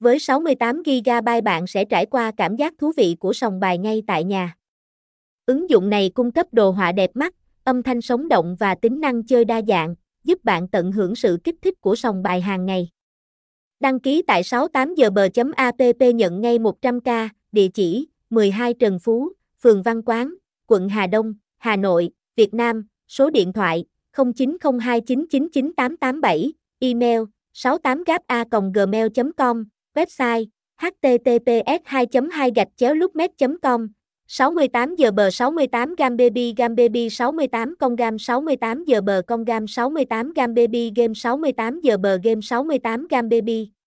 Với 68GB bạn sẽ trải qua cảm giác thú vị của sòng bài ngay tại nhà. Ứng dụng này cung cấp đồ họa đẹp mắt, âm thanh sống động và tính năng chơi đa dạng, giúp bạn tận hưởng sự kích thích của sòng bài hàng ngày. Đăng ký tại 68gb.app nhận ngay 100k, địa chỉ 12 Trần Phú, phường Văn Quán, quận Hà Đông, Hà Nội, Việt Nam, số điện thoại 0902999887, email 68gbapp@gmail.com, website https://2.2/loomed.com. 68gb 68gb 68gb 68gb 68gb game 68gb game 68gb.